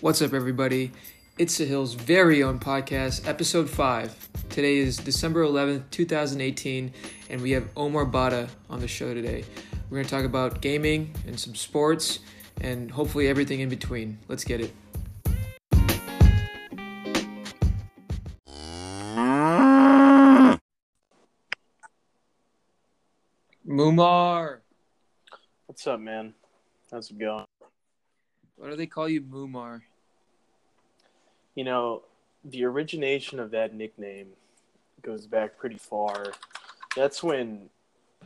What's up, everybody? It's Sahil's Very Own Podcast, Episode 5. Today is December 11th, 2018, and we have Omar Bada on the show today. We're going to talk about gaming and some sports and hopefully everything in between. Let's get it. Mumar! What's up, man? How's it going? Why do they call you Mumar? You know, the origination of that nickname goes back pretty far. That's when,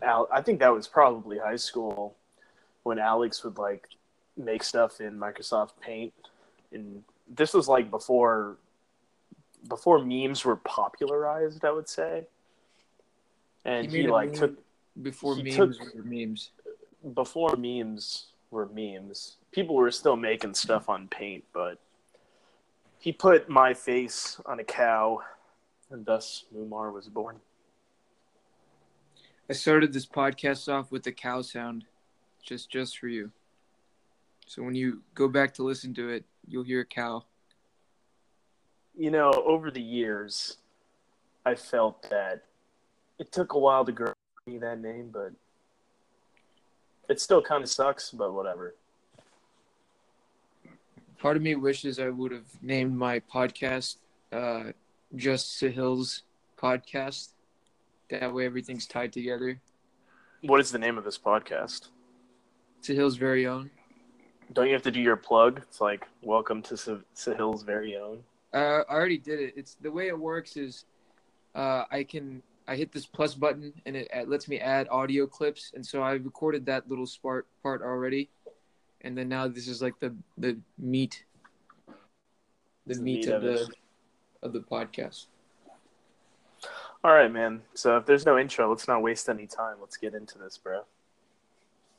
I think that was probably high school, when Alex would, like, make stuff in Microsoft Paint. And this was, like, before memes were popularized, I would say. And he, like, took... Before memes were memes. People were still making stuff on Paint, but he put my face on a cow, and thus Mumar was born. I started this podcast off with the cow sound, just for you. So when you go back to listen to it, you'll hear a cow. You know, over the years, I felt that it took a while to grow me that name, but it still kind of sucks, but whatever. Part of me wishes I would have named my podcast just Sahil's Podcast. That way everything's tied together. What is the name of this podcast? Sahil's Very Own. Don't you have to do your plug? It's like, welcome to Sahil's Very Own. I already did it. It's the way it works is I hit this plus button, and it lets me add audio clips. And so I recorded that little part already. And then now this is like the meat of the podcast. All right, man. So if there's no intro, let's not waste any time. Let's get into this, bro.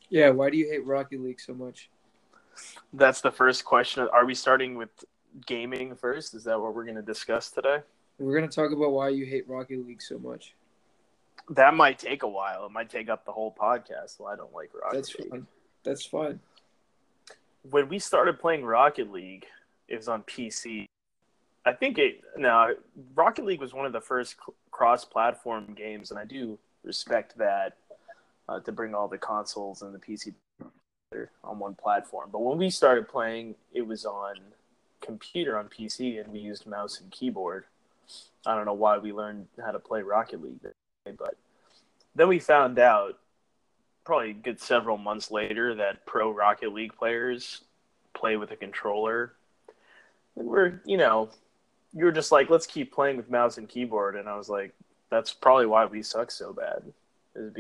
Yeah. Why do you hate Rocket League so much? That's the first question. Are we starting with gaming first? Is that what we're going to discuss today? We're going to talk about why you hate Rocket League so much. That might take a while. It might take up the whole podcast. Well, I don't like Rocket League. That's fine. When we started playing Rocket League, it was on PC. Rocket League was one of the first cross-platform games, and I do respect that to bring all the consoles and the PC together on one platform. But when we started playing, it was on computer on PC, and we used mouse and keyboard. I don't know why we learned how to play Rocket League that day, but then we found out probably a good several months later that pro Rocket League players play with a controller. And you were just like, let's keep playing with mouse and keyboard. And I was like, that's probably why we suck so bad. Could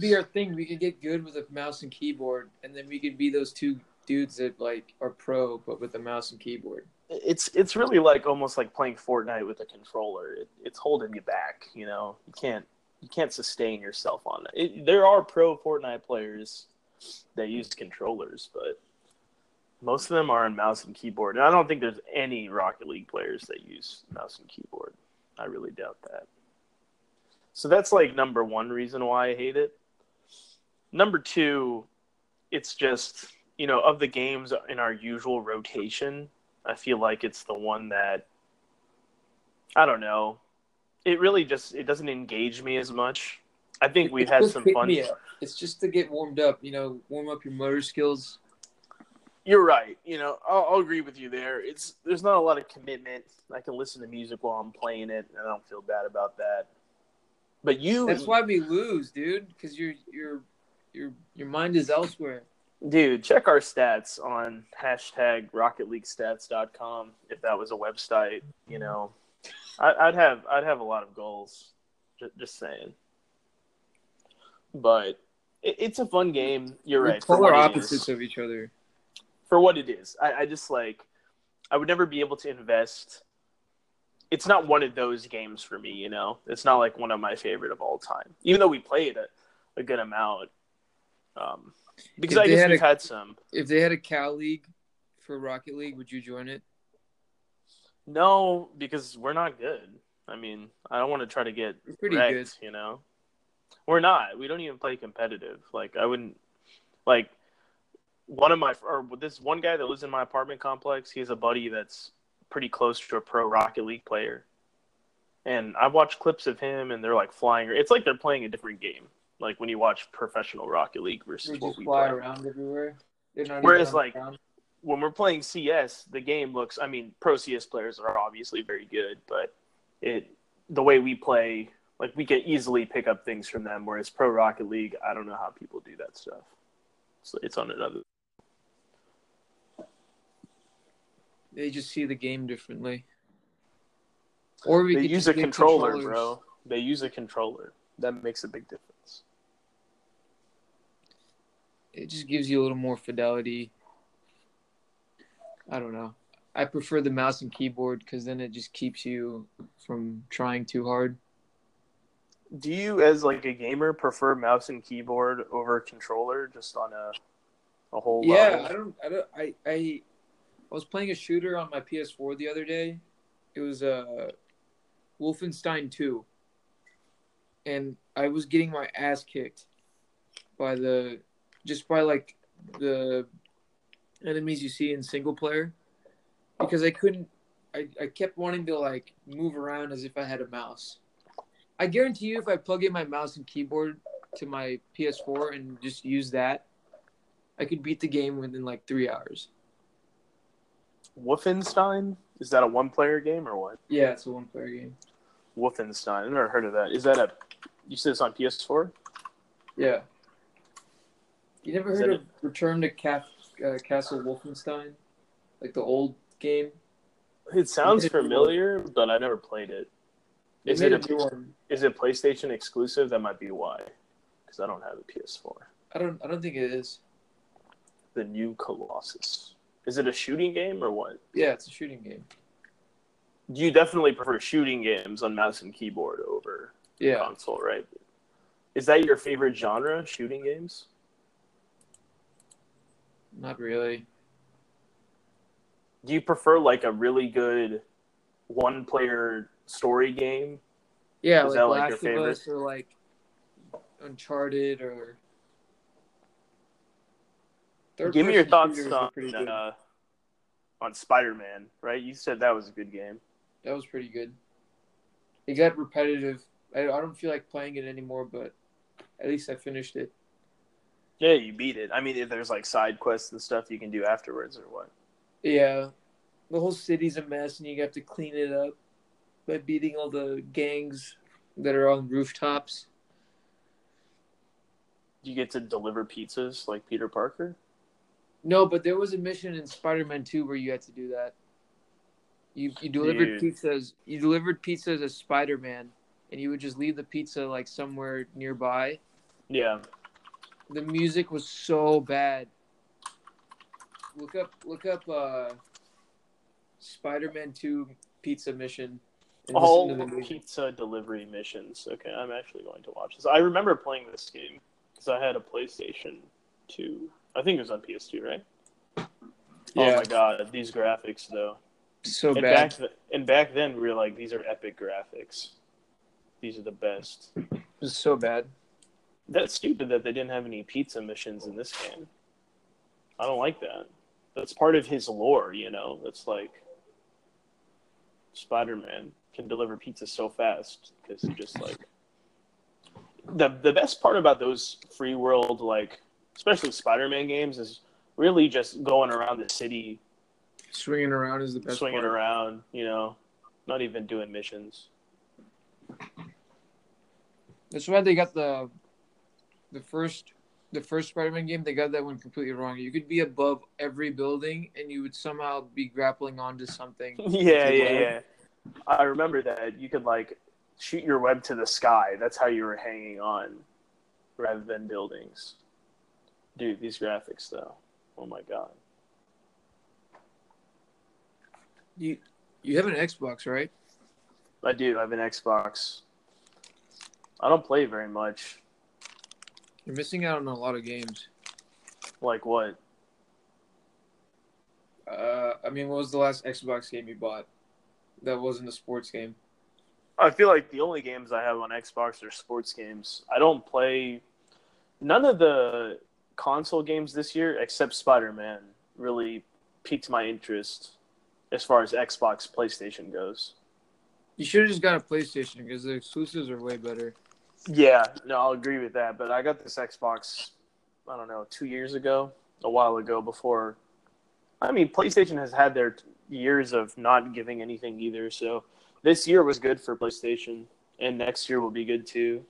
be our thing. We could get good with a mouse and keyboard, and then we could be those two dudes that like are pro, but with a mouse and keyboard. It's really like almost like playing Fortnite with a controller. It's holding you back, you know. You can't sustain yourself on it. There are pro Fortnite players that use controllers, but most of them are on mouse and keyboard. And I don't think there's any Rocket League players that use mouse and keyboard. I really doubt that. So that's like number one reason why I hate it. Number two, it's just, you know, of the games in our usual rotation, I feel like it's the one that, I don't know, it really just, it doesn't engage me as much. I think we've had some fun. It's just to get warmed up, you know, warm up your motor skills. You're right. You know, I'll agree with you there. There's not a lot of commitment. I can listen to music while I'm playing it, and I don't feel bad about that. But that's why we lose, dude, because your mind is elsewhere. Dude, check our stats on #RocketLeagueStats.com. If that was a website, you know, I'd have a lot of goals. Just saying. But it's a fun game. You're right. Polar opposites of each other. For what it is, I just like. I would never be able to invest. It's not one of those games for me, you know. It's not like one of my favorite of all time, even though we played a good amount. Because I guess we've had some. If they had a cow league for Rocket League, would you join it? No, because we're not good. I mean, I don't want to try to get wrecked, you know? We're not. We don't even play competitive. Like, I wouldn't... Like, This one guy that lives in my apartment complex, he has a buddy that's pretty close to a pro Rocket League player. And I watch clips of him, and they're like flying. It's like they're playing a different game. Like when you watch professional Rocket League versus what we play. They just fly around everywhere. Whereas like when we're playing CS, the game looks. I mean, pro CS players are obviously very good, but the way we play, like we can easily pick up things from them. Whereas pro Rocket League, I don't know how people do that stuff. So it's on another. They just see the game differently. Or we use a controller, bro. They use a controller. That makes a big difference. It just gives you a little more fidelity. I don't know. I prefer the mouse and keyboard because then it just keeps you from trying too hard. Do you, as like a gamer, prefer mouse and keyboard over controller just on a whole lot? Yeah, I was playing a shooter on my PS4 the other day. It was Wolfenstein 2. And I was getting my ass kicked by the enemies you see in single player, because I kept wanting to like move around as if I had a mouse. I guarantee you, if I plug in my mouse and keyboard to my PS4 and just use that, I could beat the game within like 3 hours. Wolfenstein? Is that a one-player game or what? Yeah, it's a one-player game. Wolfenstein. I've never heard of that. Is that a... You said it's on PS4? Yeah. You never heard of Return to Castle Wolfenstein? Like the old game? It sounds familiar, but I never played it. Is it PlayStation exclusive? That might be why. Because I don't have a PS4. I don't think it is. The New Colossus. Is it a shooting game or what? Yeah, it's a shooting game. You definitely prefer shooting games on mouse and keyboard over console, right? Is that your favorite genre, shooting games? Not really. Do you prefer like a really good one-player story game? Yeah, is like that like your favorite? Last of Us or like Uncharted or. Give me your thoughts on Spider-Man, right? You said that was a good game. That was pretty good. It got repetitive. I don't feel like playing it anymore, but at least I finished it. Yeah, you beat it. I mean, if there's like side quests and stuff you can do afterwards or what? Yeah. The whole city's a mess and you have to clean it up by beating all the gangs that are on rooftops. You get to deliver pizzas like Peter Parker? No, but there was a mission in Spider-Man 2 where you had to do that. You delivered pizzas. You delivered pizzas as Spider-Man, and you would just leave the pizza like somewhere nearby. Yeah. The music was so bad. Look up Spider-Man 2 pizza mission. All pizza delivery missions. Okay, I'm actually going to watch this. I remember playing this game because I had a PlayStation 2. I think it was on PS2, right? Yeah. Oh my god, these graphics though. So bad. Back then we were like, these are epic graphics. These are the best. It was so bad. That's stupid that they didn't have any pizza missions in this game. I don't like that. That's part of his lore, you know? That's like Spider-Man can deliver pizza so fast because he just like the best part about those free world like especially Spider-Man games, is really just going around the city. Swinging around is the best part. Swinging around, you know, not even doing missions. That's why they got the first Spider-Man game, they got that one completely wrong. You could be above every building, and you would somehow be grappling onto something. Yeah. I remember that. You could, like, shoot your web to the sky. That's how you were hanging on rather than buildings. Dude, these graphics, though. Oh, my God. You have an Xbox, right? I do. I have an Xbox. I don't play very much. You're missing out on a lot of games. Like what? What was the last Xbox game you bought that wasn't a sports game? I feel like the only games I have on Xbox are sports games. I don't play... None of the... console games this year, except Spider-Man, really piqued my interest as far as Xbox, PlayStation goes. You should have just got a PlayStation because the exclusives are way better. Yeah, no, I'll agree with that. But I got this Xbox, I don't know, 2 years ago, a while ago before. I mean, PlayStation has had their years of not giving anything either. So this year was good for PlayStation, and next year will be good too.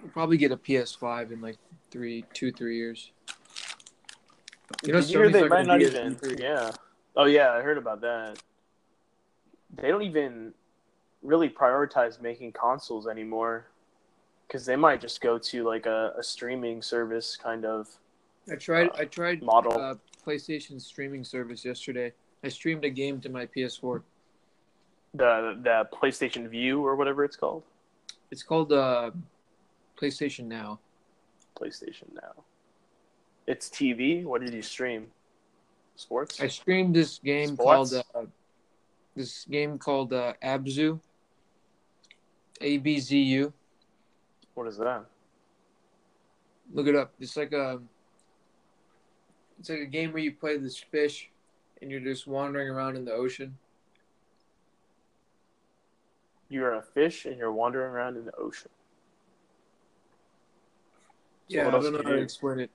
We'll probably get a PS5 in like three years. You know, Sony's they might not even. Yeah. Oh yeah, I heard about that. They don't even really prioritize making consoles anymore because they might just go to like a streaming service kind of. I tried model PlayStation streaming service yesterday. I streamed a game to my PS4. The PlayStation View or whatever it's called. It's called PlayStation Now. PlayStation Now. It's TV. What did you stream? Sports. I streamed this game called Abzu. ABZU. What is that? Look it up. It's like a game where you play this fish, and you're just wandering around in the ocean. You're a fish, and you're wandering around in the ocean. So yeah, I don't know how to explain it.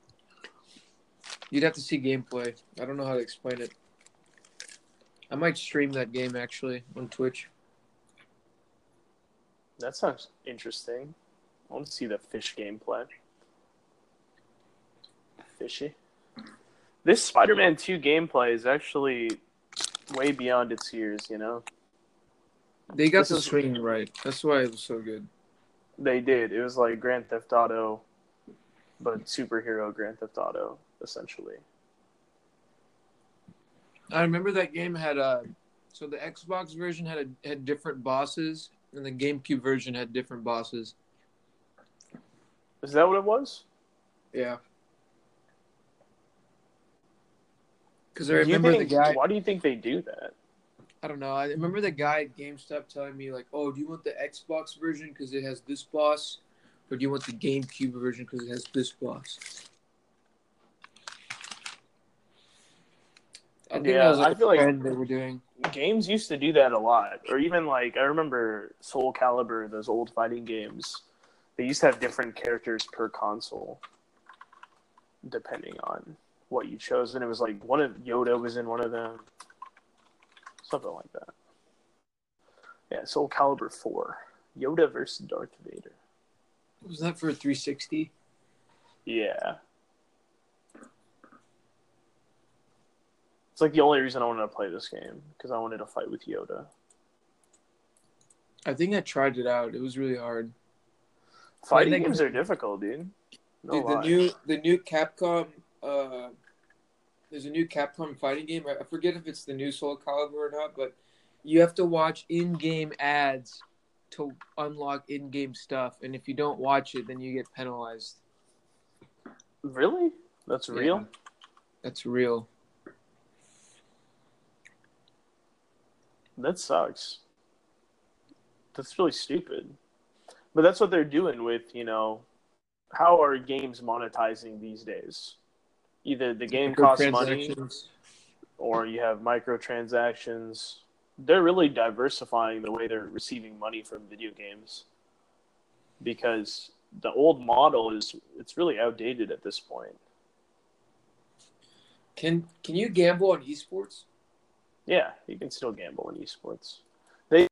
You'd have to see gameplay. I don't know how to explain it. I might stream that game, actually, on Twitch. That sounds interesting. I want to see the fish gameplay. Fishy. This Spider-Man 2 gameplay is actually way beyond its years, you know? They got the swing right. That's why it was so good. They did. It was like Grand Theft Auto, but superhero Grand Theft Auto, essentially. I remember that game had so the Xbox version had different bosses, and the GameCube version had different bosses. Is that what it was? Yeah. Because I remember the guy. Why do you think they do that? I don't know. I remember the guy at GameStop telling me, like, oh, do you want the Xbox version because it has this boss? Or do you want the GameCube version because it has this boss? I think that was like a trend they were doing. Games used to do that a lot. Or even, like, I remember Soul Calibur, those old fighting games. They used to have different characters per console, depending on what you chose, and it was like one of Yoda was in one of them, something like that. Yeah, Soul Calibur 4, Yoda versus Darth Vader. Was that for 360? Yeah, it's like the only reason I wanted to play this game because I wanted to fight with Yoda. I think I tried it out. It was really hard. Fighting games are difficult, dude. No lie. The new Capcom. There's a new Capcom fighting game. I forget if it's the new Soul Calibur or not, but you have to watch in-game ads to unlock in-game stuff, and if you don't watch it, then you get penalized. Really? That's real? That's real. That sucks. That's really stupid. But that's what they're doing with, you know, how are games monetizing these days? Either the game costs money or you have microtransactions. They're really diversifying the way they're receiving money from video games because the old model it's really outdated at this point. Can you gamble on esports? Yeah, you can still gamble on esports. They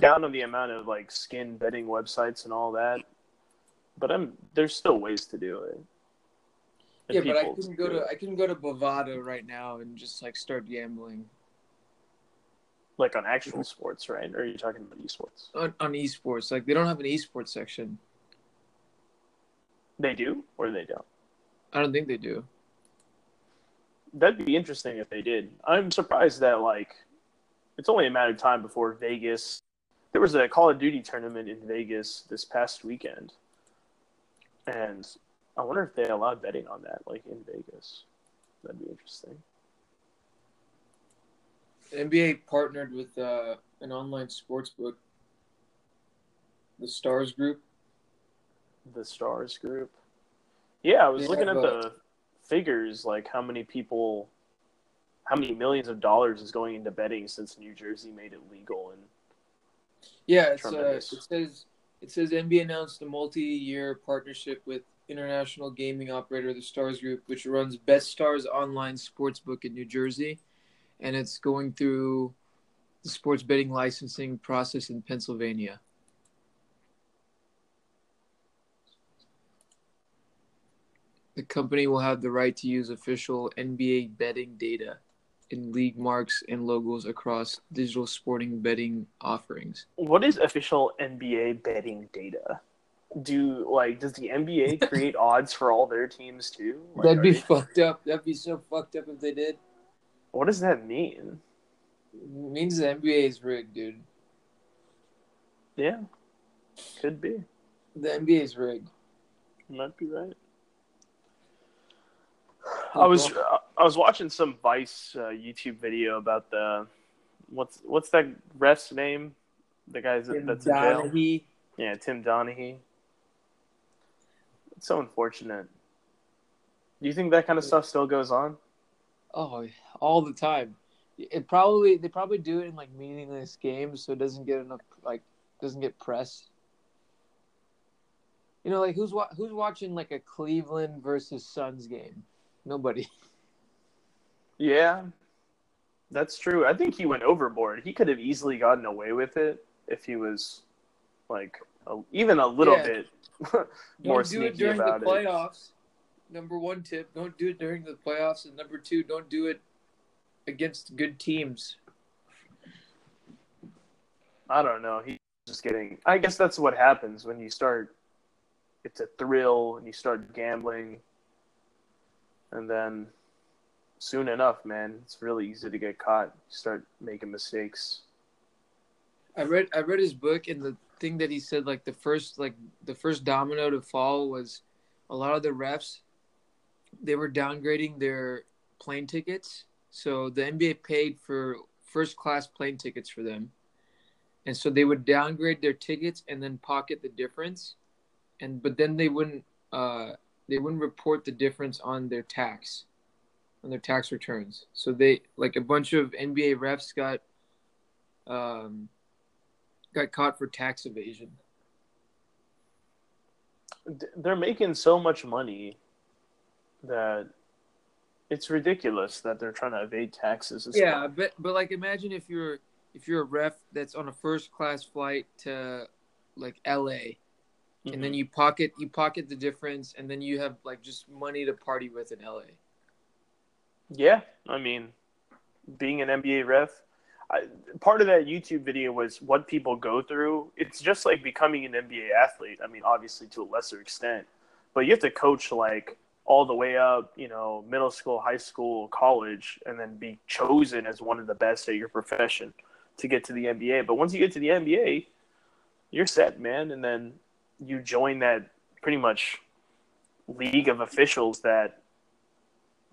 down on the amount of like skin betting websites and all that. But there's still ways to do it. Yeah, but I can go to Bovada right now and just like start gambling. Like on actual sports, right? Or are you talking about esports? On esports, like they don't have an esports section. They do, or they don't? I don't think they do. That'd be interesting if they did. I'm surprised that like it's only a matter of time before Vegas. There was a Call of Duty tournament in Vegas this past weekend, and I wonder if they allow betting on that, like in Vegas. That'd be interesting. The NBA partnered with an online sportsbook, The Stars Group. Yeah, I was looking at the figures, like how many millions of dollars is going into betting since New Jersey made it legal. And yeah, it's, it says NBA announced a multi-year partnership with international gaming operator The Stars Group, which runs BetStars online sportsbook in New Jersey, and it's going through the sports betting licensing process in Pennsylvania. The company will have the right to use official NBA betting data in league marks and logos across digital sporting betting offerings. What is official NBA betting data? Does the NBA create odds for all their teams too? Like, that'd be fucked up. That'd be so fucked up if they did. What does that mean? It means the NBA is rigged, dude. Yeah. Could be. The NBA is rigged. Might be right. I was watching some Vice YouTube video about the what's that ref's name? The guy that's in jail. Yeah, Tim Donaghy. It's so unfortunate. Do you think that kind of stuff still goes on? Oh, all the time. They probably do it in like meaningless games, so it doesn't get enough. Like, doesn't get press. You know, like who's watching like a Cleveland versus Suns game? Nobody. Yeah, that's true. I think he went overboard. He could have easily gotten away with it if he was, like, even a little bit more sneaky about it. Don't do it during the playoffs. Number one tip, don't do it during the playoffs. And number two, don't do it against good teams. I don't know. He's just getting – I guess that's what happens when you start – it's a thrill and you start gambling. And then soon enough, man, it's really easy to get caught. You start making mistakes. I read his book, and the thing that he said, like the first domino to fall was a lot of the refs, they were downgrading their plane tickets. So the NBA paid for first class plane tickets for them. And so they would downgrade their tickets and then pocket the difference. But then they wouldn't report the difference on their tax returns. So they, like, a bunch of NBA refs got caught for tax evasion. They're making so much money that it's ridiculous that they're trying to evade taxes. Yeah, but like, imagine if you're a ref that's on a first class flight to like LA. And then you pocket the difference, and then you have like just money to party with in LA. Yeah, I mean, being an NBA ref, part of that YouTube video was what people go through. It's just like becoming an NBA athlete. I mean, obviously to a lesser extent, but you have to coach like all the way up, you know, middle school, high school, college, and then be chosen as one of the best at your profession to get to the NBA. But once you get to the NBA, you're set, man, and then you join that pretty much league of officials that,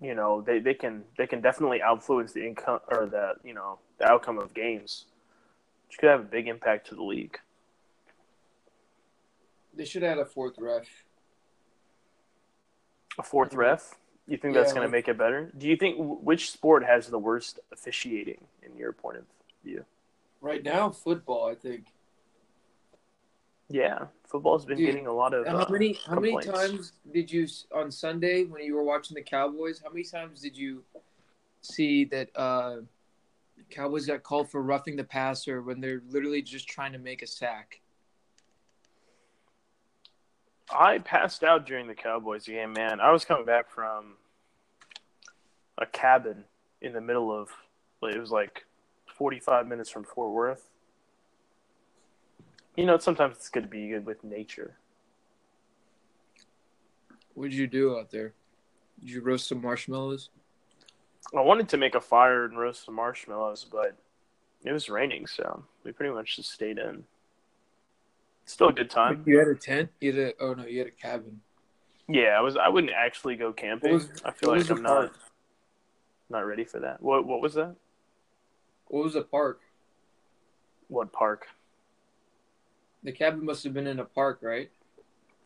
you know, they can definitely influence the income or the, you know, the outcome of games, which could have a big impact to the league. They should add a fourth ref. A fourth ref? You think that's going to make it better? Do you think which sport has the worst officiating in your point of view? Right now, football, I think. Yeah, football's been getting a lot of How many times did you, on Sunday when you were watching the Cowboys, how many times did you see that Cowboys got called for roughing the passer when they're literally just trying to make a sack? I passed out during the Cowboys game, man. I was coming back from a cabin in the middle of – it was like 45 minutes from Fort Worth. You know, sometimes it's good to be good with nature. What did you do out there? Did you roast some marshmallows? I wanted to make a fire and roast some marshmallows, but it was raining, so we pretty much just stayed in. Still a good time. You had a tent? You had a cabin. Yeah, I wouldn't actually go camping. I feel like I'm not ready for that. What was that? What was the park? What park? The cabin must have been in a park, right?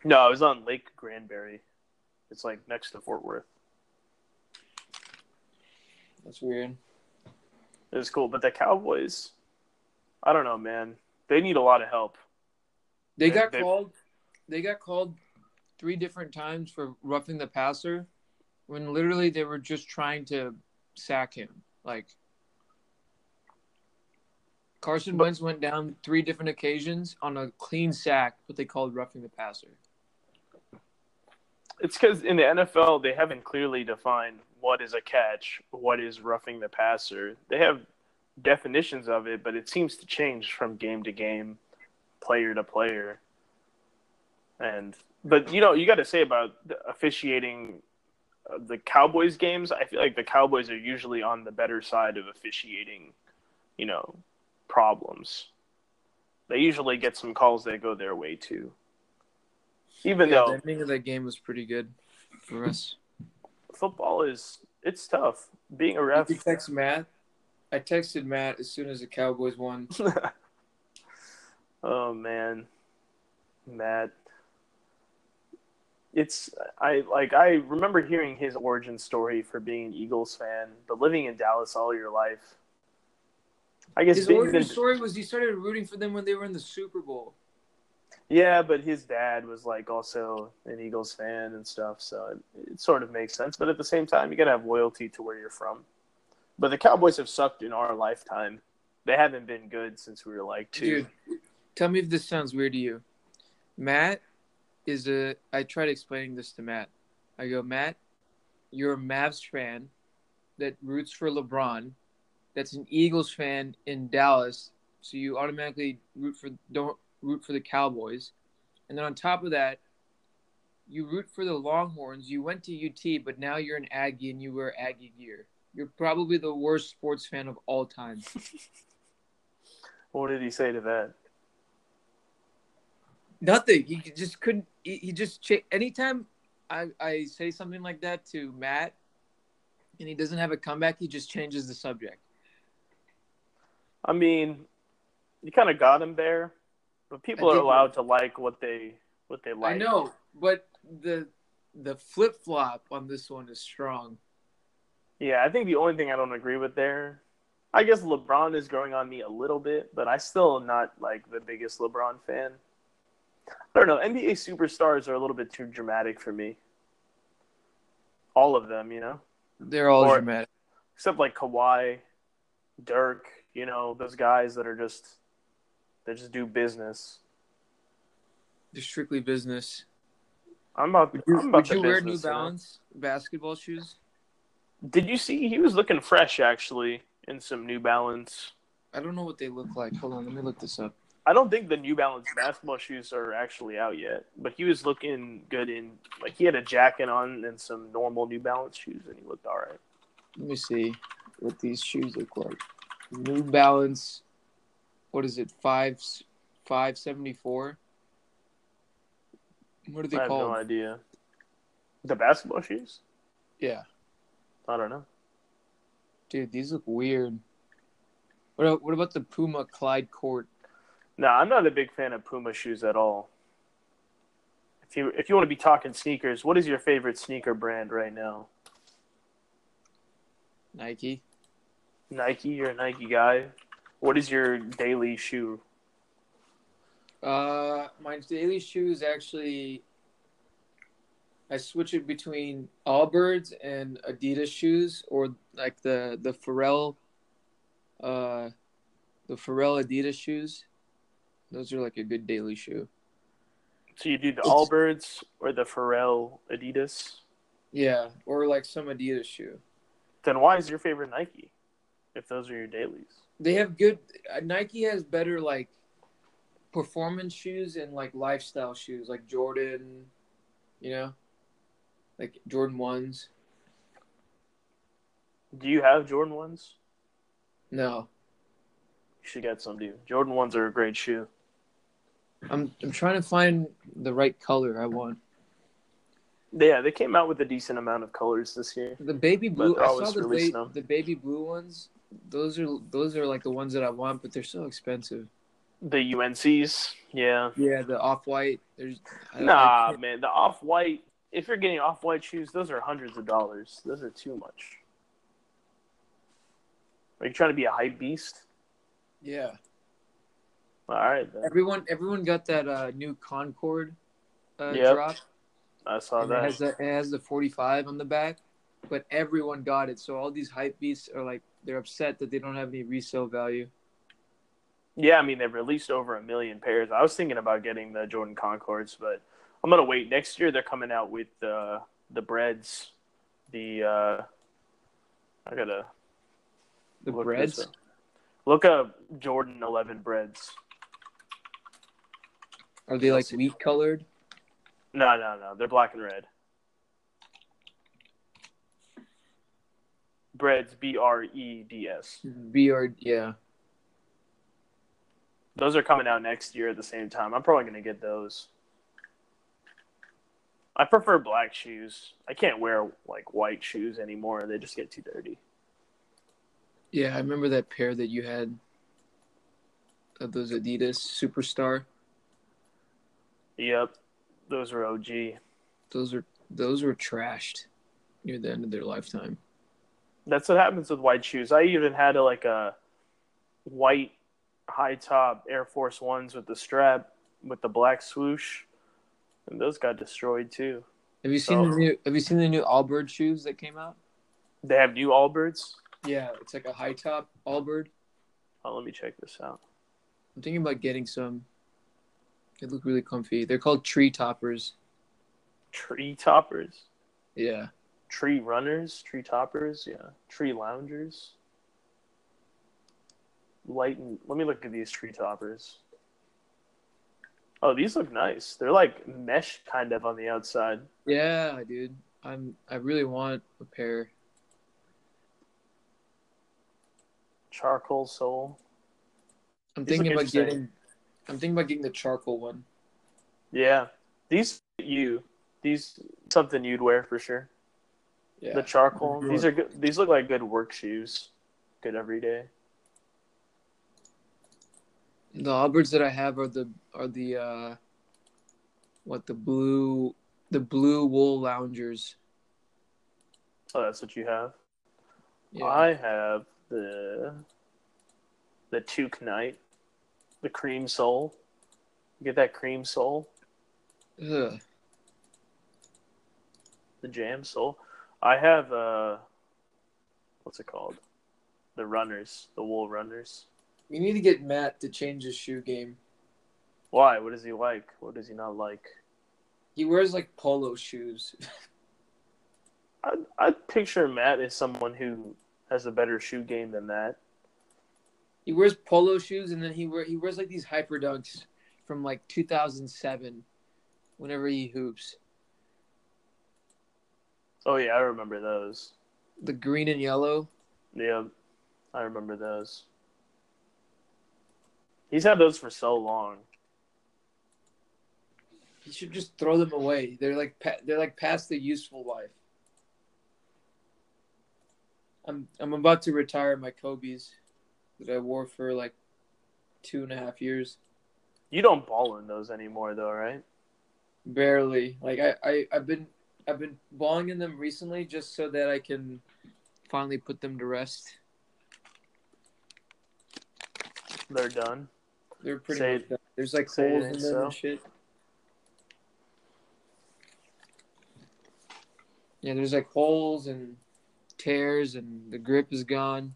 No, it was on Lake Granbury. It's like next to Fort Worth. That's weird. It was cool, but the Cowboys, I don't know, man. They need a lot of help. They got called 3 different times for roughing the passer when literally they were just trying to sack him. Like, Carson Wentz went down 3 different occasions on a clean sack, what they called roughing the passer. It's because in the NFL, they haven't clearly defined what is a catch, what is roughing the passer. They have definitions of it, but it seems to change from game to game, player to player. But, you know, you got to say about the officiating the Cowboys games, I feel like the Cowboys are usually on the better side of officiating, you know, problems. They usually get some calls that go their way, too. Even though... the ending of that game was pretty good for us. Football is... It's tough. Being a ref... Did you text Matt? I texted Matt as soon as the Cowboys won. Oh, man. Matt. I remember hearing his origin story for being an Eagles fan, but living in Dallas all your life. I guess his origin story was he started rooting for them when they were in the Super Bowl. Yeah, but his dad was like also an Eagles fan and stuff, so it sort of makes sense. But at the same time, you gotta have loyalty to where you're from. But the Cowboys have sucked in our lifetime. They haven't been good since we were like 2. Dude, tell me if this sounds weird to you, Matt. I tried explaining this to Matt. I go, Matt, you're a Mavs fan that roots for LeBron, that's an Eagles fan in Dallas, so you automatically root for the Cowboys. And then on top of that, you root for the Longhorns. You went to UT, but now you're an Aggie and you wear Aggie gear. You're probably the worst sports fan of all time. What did he say to that? Nothing. Anytime I say something like that to Matt and he doesn't have a comeback, he just changes the subject. I mean, you kind of got him there, but people are allowed to like what they like. I know, but the flip-flop on this one is strong. Yeah, I think the only thing I don't agree with there, I guess LeBron is growing on me a little bit, but I still am not like the biggest LeBron fan. I don't know. NBA superstars are a little bit too dramatic for me. All of them, you know? They're all dramatic. Except like Kawhi, Dirk, you know, those guys that are just – they just do business. They're strictly business. Would you wear New Balance basketball shoes? Did you see? He was looking fresh, actually, in some New Balance. I don't know what they look like. Hold on. Let me look this up. I don't think the New Balance basketball shoes are actually out yet, but he was looking good in – like, he had a jacket on and some normal New Balance shoes, and he looked all right. Let me see what these shoes look like. New Balance, what is it, 574? What are they called? I have no idea. The basketball shoes? Yeah. I don't know. Dude, these look weird. What about the Puma Clyde Court? No, I'm not a big fan of Puma shoes at all. If you want to be talking sneakers, what is your favorite sneaker brand right now? Nike. Nike? You're a Nike guy. What is your daily shoe? My daily shoe is actually... I switch it between Allbirds and Adidas shoes, or like the Pharrell Adidas shoes. Those are like a good daily shoe. So you do the Allbirds or the Pharrell Adidas? Yeah, or like some Adidas shoe. Then why is your favorite Nike if those are your dailies? They have good – Nike has better like performance shoes and like lifestyle shoes like Jordan, you know, like Jordan 1s. Do you have Jordan 1s? No. You should get some, dude. Jordan 1s are a great shoe. I'm trying to find the right color I want. Yeah, they came out with a decent amount of colors this year. The baby blue, I saw the baby blue ones. Those are like the ones that I want, but they're so expensive. The UNCs, yeah. Yeah, the off white. Nah, man, the off white if you're getting off-white shoes, those are hundreds of dollars. Those are too much. Are you trying to be a hype beast? Yeah. All right, then. Everyone got that new Concorde drop. I saw that. It has the 45 on the back, but everyone got it. So all these hype beasts are like, they're upset that they don't have any resale value. Yeah, I mean, they've released over 1 million pairs. I was thinking about getting the Jordan Concords, but I'm going to wait. Next year, they're coming out with the Breads. The Breads? Look up Jordan 11 Breads. Are they like wheat colored? No. They're black and red. Breads, BREDS. Yeah. Those are coming out next year at the same time. I'm probably going to get those. I prefer black shoes. I can't wear like white shoes anymore. They just get too dirty. Yeah, I remember that pair that you had of those Adidas Superstar. Yep. Those are OG. Those were trashed near the end of their lifetime. That's what happens with white shoes. I even had a white high top Air Force Ones with the strap with the black swoosh, and those got destroyed too. Have you seen the new Allbird shoes that came out? They have new Allbirds? Yeah, it's like a high top Allbird. Oh, let me check this out. I'm thinking about getting some. They look really comfy. They're called Tree Toppers. Tree Toppers? Yeah. Tree Runners, Tree Toppers, yeah. Tree Loungers. Let me look at these Tree Toppers. Oh, these look nice. They're like mesh kind of on the outside. Yeah, dude. I really want a pair. Charcoal sole. I'm thinking about getting the charcoal one. Yeah. These something you'd wear for sure. Yeah. The charcoal. Mm-hmm. These are good. These look like good work shoes. Good every day. The Allbirds that I have are the blue wool loungers. Oh, that's what you have? Yeah. I have the Toque Knight, the cream sole. You get that cream sole? Ugh. The jam sole. I have what's it called? The runners, the wool runners. We need to get Matt to change his shoe game. Why? What does he like? What does he not like? He wears, like, polo shoes. I picture Matt as someone who has a better shoe game than that. He wears polo shoes, and then he wears, like, these Hyperdunks from, like, 2007 whenever he hoops. Oh, yeah, I remember those. The green and yellow? Yeah, I remember those. He's had those for so long. He should just throw them away. They're like past the useful life. I'm about to retire my Kobe's that I wore for like 2.5 years. You don't ball in those anymore, though, right? Barely. Like I've been balling in them recently just so that I can finally put them to rest. They're done. They're pretty much done. There's like holes in them and shit. Yeah, there's like holes and tears and the grip is gone.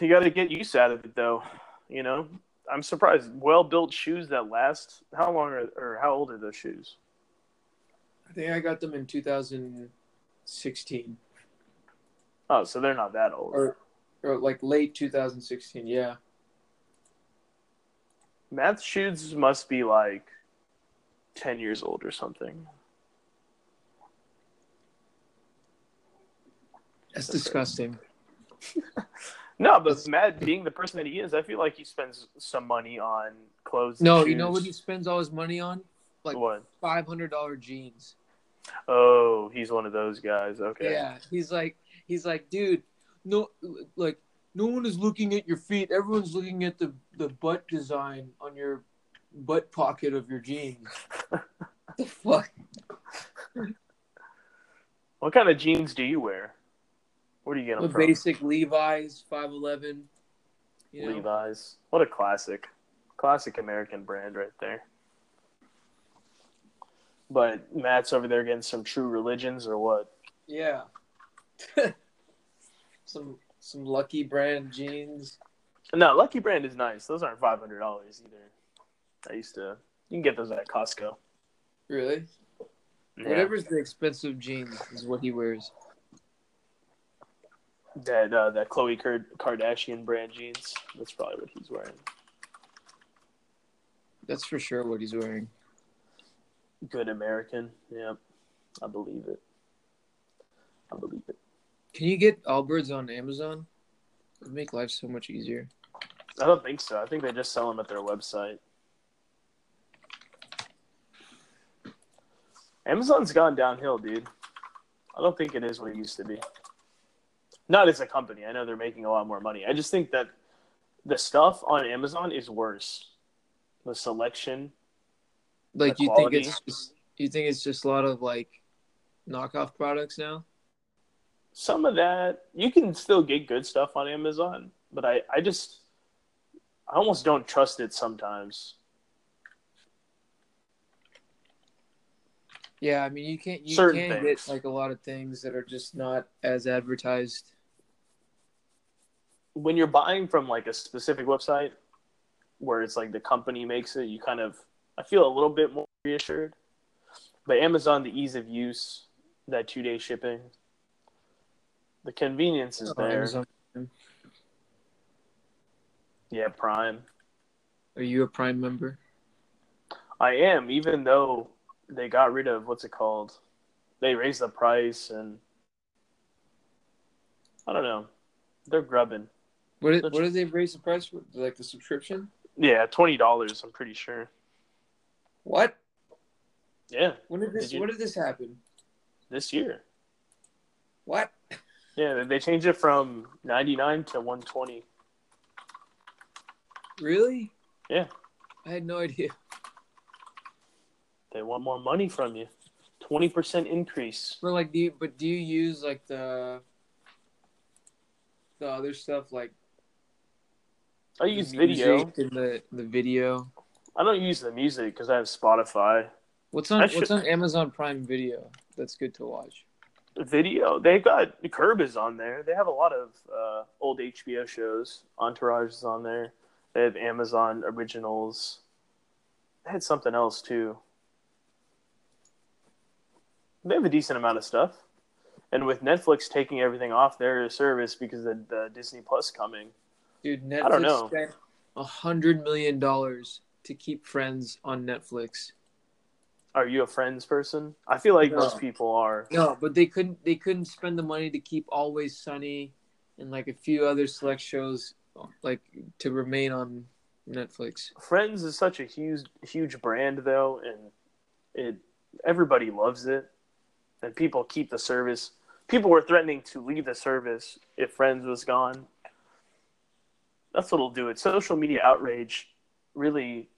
You got to get use out of it though, you know? I'm surprised. Well-built shoes that last. How old are those shoes? I think I got them in 2016. Oh, so they're not that old. Or like late 2016, yeah. Matt's shoes must be like 10 years old or something. That's disgusting. No, but Matt, being the person that he is, I feel like he spends some money on clothes. No, you know what he spends all his money on? Like what? $500 jeans. Oh, he's one of those guys. Okay. Yeah, he's like, dude. No, like, no one is looking at your feet. Everyone's looking at the butt design on your butt pocket of your jeans. The fuck? What kind of jeans do you wear? Where do you get them from? Basic Levi's, 5'11". You know? Levi's. What a classic. Classic American brand right there. But Matt's over there getting some True Religions or what? Yeah. Some Lucky Brand jeans. No, Lucky Brand is nice. Those aren't $500 either. You can get those at Costco. Really? Yeah. Whatever's the expensive jeans is what he wears. That Khloe Kardashian brand jeans. That's probably what he's wearing. That's for sure what he's wearing. Good American. Yep. Yeah, I believe it. Can you get Allbirds on Amazon? It would make life so much easier. I don't think so. I think they just sell them at their website. Amazon's gone downhill, dude. I don't think it is what it used to be. Not as a company. I know they're making a lot more money. I just think that the stuff on Amazon is worse. The selection, like the quality. You think it's just a lot of like knockoff products now? Some of that. You can still get good stuff on Amazon, but I almost don't trust it sometimes. Yeah, I mean, you can get like a lot of things that are just not as advertised. When you're buying from like a specific website where it's like the company makes it, you kind of, I feel a little bit more reassured. But Amazon, the ease of use, that 2-day shipping, the convenience is there. Amazon. Yeah, Prime. Are you a Prime member? I am, even though they got rid of, what's it called? They raised the price, and I don't know. They're grubbing. What did they raise the price for? Like the subscription? Yeah, $20, I'm pretty sure. What? Yeah. When did this happen? This year. What? Yeah, they changed it from $99 to $120. Really? Yeah. I had no idea. They want more money from you. 20% increase. But like, do you use like the other stuff like? I use video. The video. I don't use the music because I have Spotify. What's on Amazon Prime Video? That's good to watch. Video. They've got Curb is on there. They have a lot of old HBO shows. Entourage is on there. They have Amazon Originals. They had something else too. They have a decent amount of stuff. And with Netflix taking everything off their service because of the Disney Plus coming. Dude, Netflix, I don't know. Spent $100 million to keep Friends on Netflix. Are you a Friends person? I feel like most people are. No, but they couldn't spend the money to keep Always Sunny and like a few other select shows like to remain on Netflix. Friends is such a huge brand though, and everybody loves it. And people keep the service. People were threatening to leave the service if Friends was gone. That's what'll do it. Social media outrage really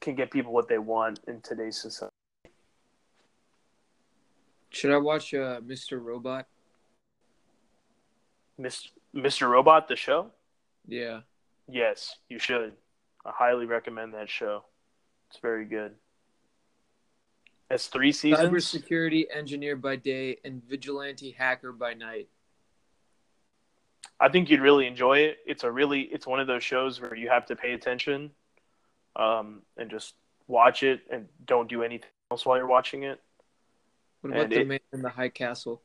can get people what they want in today's society. Should I watch Mr. Robot? Mr. Robot, the show? Yeah. Yes, you should. I highly recommend that show. It's very good. That's 3 seasons. Cybersecurity engineer by day and vigilante hacker by night. I think you'd really enjoy it. It's one of those shows where you have to pay attention, and just watch it and don't do anything else while you're watching it. What about The Man in the High Castle?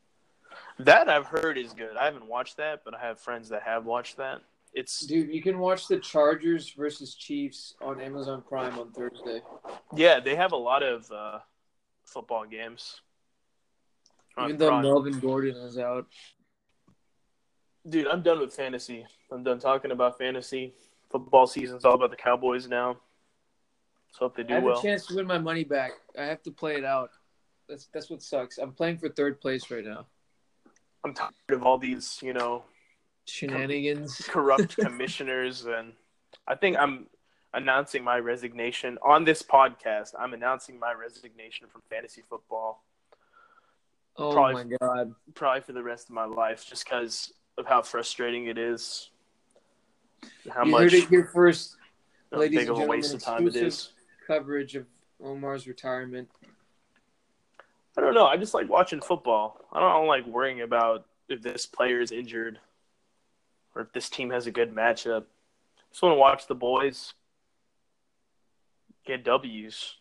That I've heard is good. I haven't watched that, but I have friends that have watched that. Dude, you can watch the Chargers versus Chiefs on Amazon Prime on Thursday. Yeah, they have a lot of football games. Even though Melvin Gordon is out. Dude, I'm done with fantasy. I'm done talking about fantasy. Football season's all about the Cowboys now. Let's hope they do well. I have a chance to win my money back. I have to play it out. That's what sucks. I'm playing for third place right now. I'm tired of all these, you know, shenanigans. Corrupt commissioners, and I think I'm announcing my resignation on this podcast. I'm announcing my resignation from fantasy football. Oh, probably, my God. Probably for the rest of my life, just because of how frustrating it is. How you much heard it here first, ladies and gentlemen, waste of time it is. Coverage of Omar's retirement. I don't know. I just like watching football. I don't like worrying about if this player is injured or if this team has a good matchup. I just want to watch the boys get W's.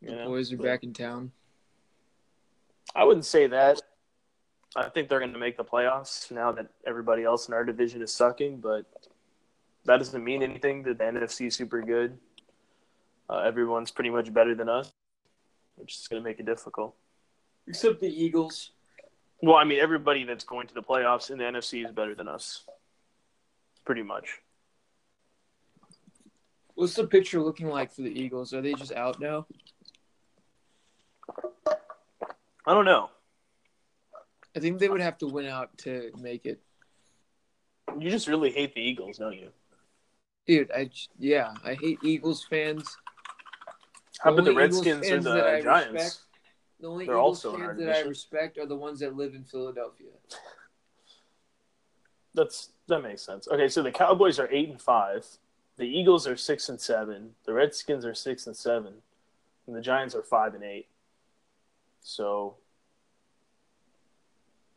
The boys are back in town. I wouldn't say that. I think they're going to make the playoffs now that everybody else in our division is sucking, but that doesn't mean anything. The NFC is super good. Everyone's pretty much better than us, which is going to make it difficult. Except the Eagles. Well, I mean, everybody that's going to the playoffs in the NFC is better than us, pretty much. What's the picture looking like for the Eagles? Are they just out now? I don't know. I think they would have to win out to make it. You just really hate the Eagles, don't you? Dude, I hate Eagles fans. How about the Redskins or the Giants? The only Eagles fans that I respect are the ones that live in Philadelphia. That makes sense. Okay, so the Cowboys are 8-5, the Eagles are 6-7, the Redskins are 6-7, and the Giants are 5-8. So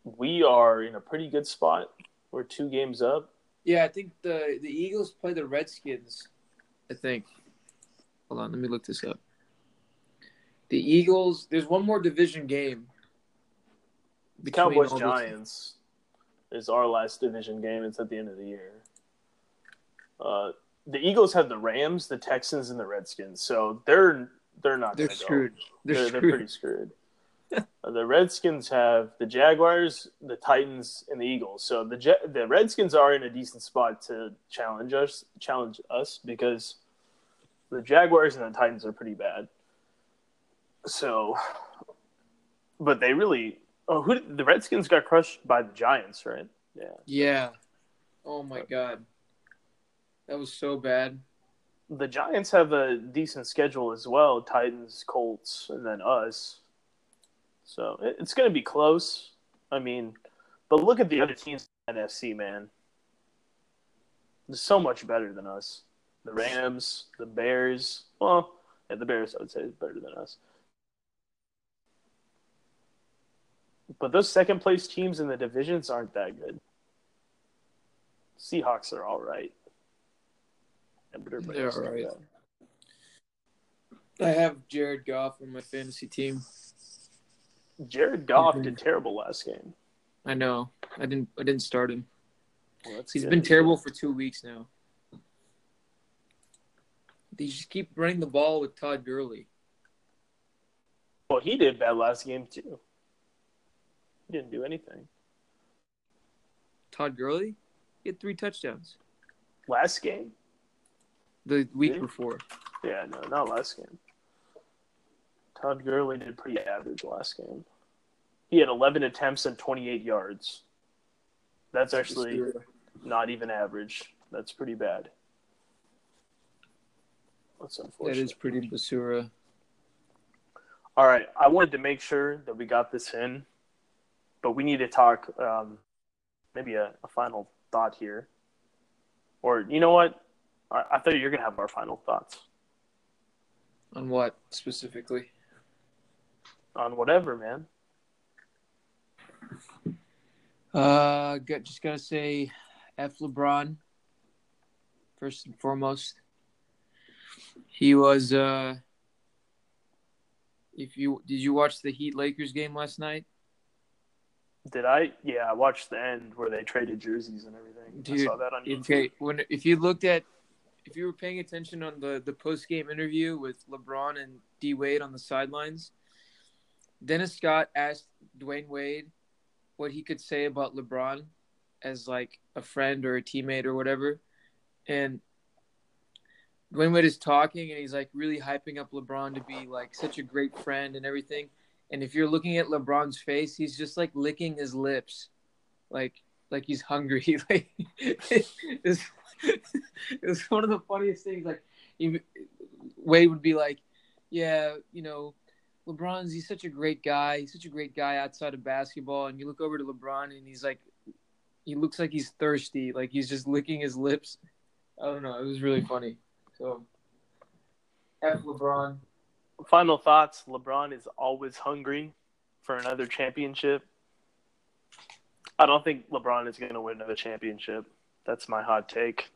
we are in a pretty good spot. We're 2 games up. Yeah, I think the Eagles play the Redskins, I think. Hold on, let me look this up. The Eagles, there's one more division game. The Cowboys-Giants is our last division game. It's at the end of the year. The Eagles have the Rams, the Texans, and the Redskins. So they're not going to go. Screwed. They're pretty screwed. The Redskins have the Jaguars, the Titans, and the Eagles. So the Redskins are in a decent spot to challenge us because the Jaguars and the Titans are pretty bad. So, but they really the Redskins got crushed by the Giants, right? Yeah. Oh my God, that was so bad. The Giants have a decent schedule as well: Titans, Colts, and then us. So it's going to be close. I mean, but look at the other teams in the NFC, man. They're so much better than us. The Rams, the Bears. Well, yeah, the Bears, I would say, is better than us. But those second-place teams in the divisions aren't that good. Seahawks are all right. They're all right. I have Jared Goff on my fantasy team. Jared Goff did terrible last game. I know. I didn't start him. Well, he's been terrible for 2 weeks now. They just keep running the ball with Todd Gurley. Well, he did bad last game too. He didn't do anything. Todd Gurley? He had 3 touchdowns. Last game? The week before. Yeah, no, not last game. Todd Gurley did pretty average last game. He had 11 attempts and 28 yards. That's actually not even average. That's pretty bad. That's unfortunate. That is pretty basura. All right, I wanted to make sure that we got this in, but we need to talk maybe a final thought here. Or you know what? I thought you were going to have our final thoughts. On what specifically? On whatever, man. Just gotta say, F LeBron. First and foremost, he was. Did you watch the Heat Lakers game last night? Did I? Yeah, I watched the end where they traded jerseys and everything. Dude, I saw that on YouTube. Okay, if you were paying attention on the post-game interview with LeBron and D. Wade on the sidelines, Dennis Scott asked Dwayne Wade what he could say about LeBron as, like, a friend or a teammate or whatever. And Dwayne Wade is talking, and he's, like, really hyping up LeBron to be, like, such a great friend and everything. And if you're looking at LeBron's face, he's just, like, licking his lips. Like he's hungry. Like, It was one of the funniest things. Like, Wade would be like, yeah, you know, LeBron's, he's such a great guy. He's such a great guy outside of basketball. And you look over to LeBron and he's like, he looks like he's thirsty. Like, he's just licking his lips. I don't know. It was really funny. So, F LeBron. Final thoughts. LeBron is always hungry for another championship. I don't think LeBron is going to win another championship. That's my hot take.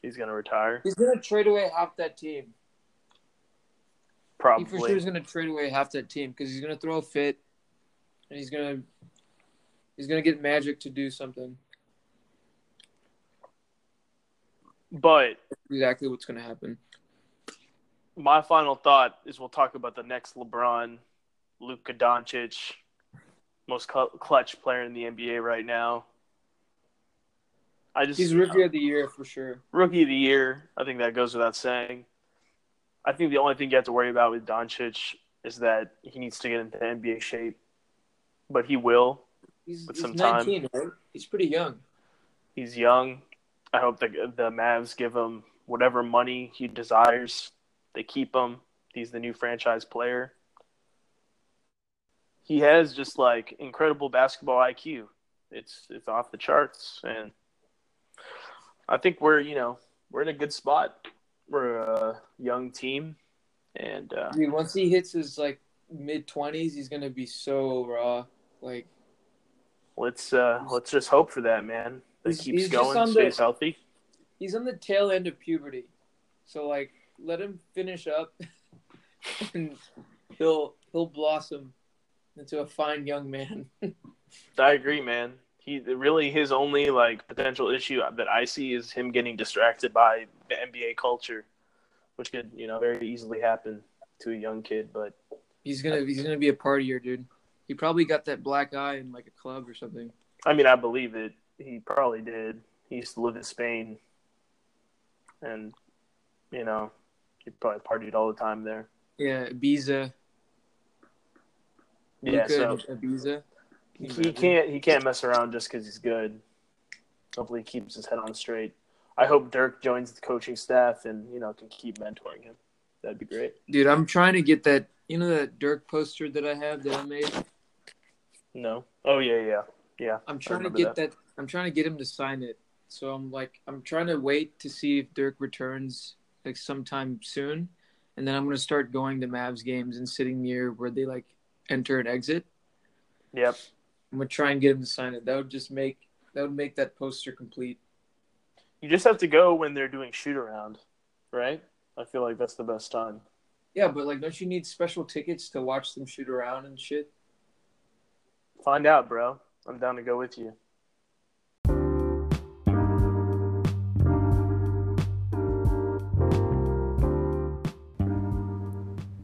He's going to retire. He's going to trade away half that team. Probably. He for sure is going to trade away half that team because he's going to throw a fit and he's going to get Magic to do something. But that's exactly what's going to happen. My final thought is we'll talk about the next LeBron, Luka Doncic, most clutch player in the NBA right now. He's Rookie of the Year for sure. Rookie of the Year. I think that goes without saying. I think the only thing you have to worry about with Doncic is that he needs to get into NBA shape. But he will. He's some 19, time. Right? He's pretty young. He's young. I hope the Mavs give him whatever money he desires. They keep him. He's the new franchise player. He has just, like, incredible basketball IQ. It's off the charts. And I think we're in a good spot. We're a young team. And dude, once he hits his, like, mid-20s, he's going to be so raw. Like, let's just hope for that, man. That keeps going, stays healthy. He's on the tail end of puberty. So, like, let him finish up and he'll blossom into a fine young man. I agree, man. His only, like, potential issue that I see is him getting distracted by the NBA culture, which could, very easily happen to a young kid. But he's gonna be a partier, dude. He probably got that black eye in, like, a club or something. I mean, I believe it. He probably did. He used to live in Spain, and he probably partied all the time there. Yeah, Ibiza. Yeah, so Ibiza. He can't mess around just because he's good. Hopefully he keeps his head on straight. I hope Dirk joins the coaching staff and, can keep mentoring him. That'd be great. Dude, I'm trying to get that, that Dirk poster that I have that I made? No. Oh, yeah. I'm trying to get that. I'm trying to get him to sign it. So I'm trying to wait to see if Dirk returns, like, sometime soon. And then I'm going to start going to Mavs games and sitting near where they, like, enter and exit. Yep. I'm going to try and get him to sign it. That would make that poster complete. You just have to go when they're doing shoot around, right? I feel like that's the best time. Yeah, but, like, don't you need special tickets to watch them shoot around and shit? Find out, bro. I'm down to go with you.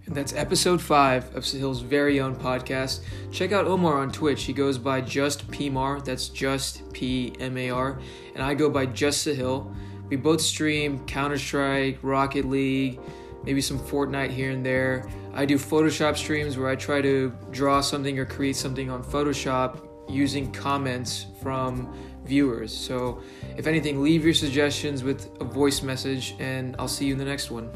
That's episode 5 of Sahil's Very Own podcast. Check out Omar on Twitch. He goes by Just PMAR. That's Just PMAR. And I go by Just Sahil. We both stream Counter-Strike, Rocket League, maybe some Fortnite here and there. I do Photoshop streams where I try to draw something or create something on Photoshop using comments from viewers. So if anything, leave your suggestions with a voice message, and I'll see you in the next one.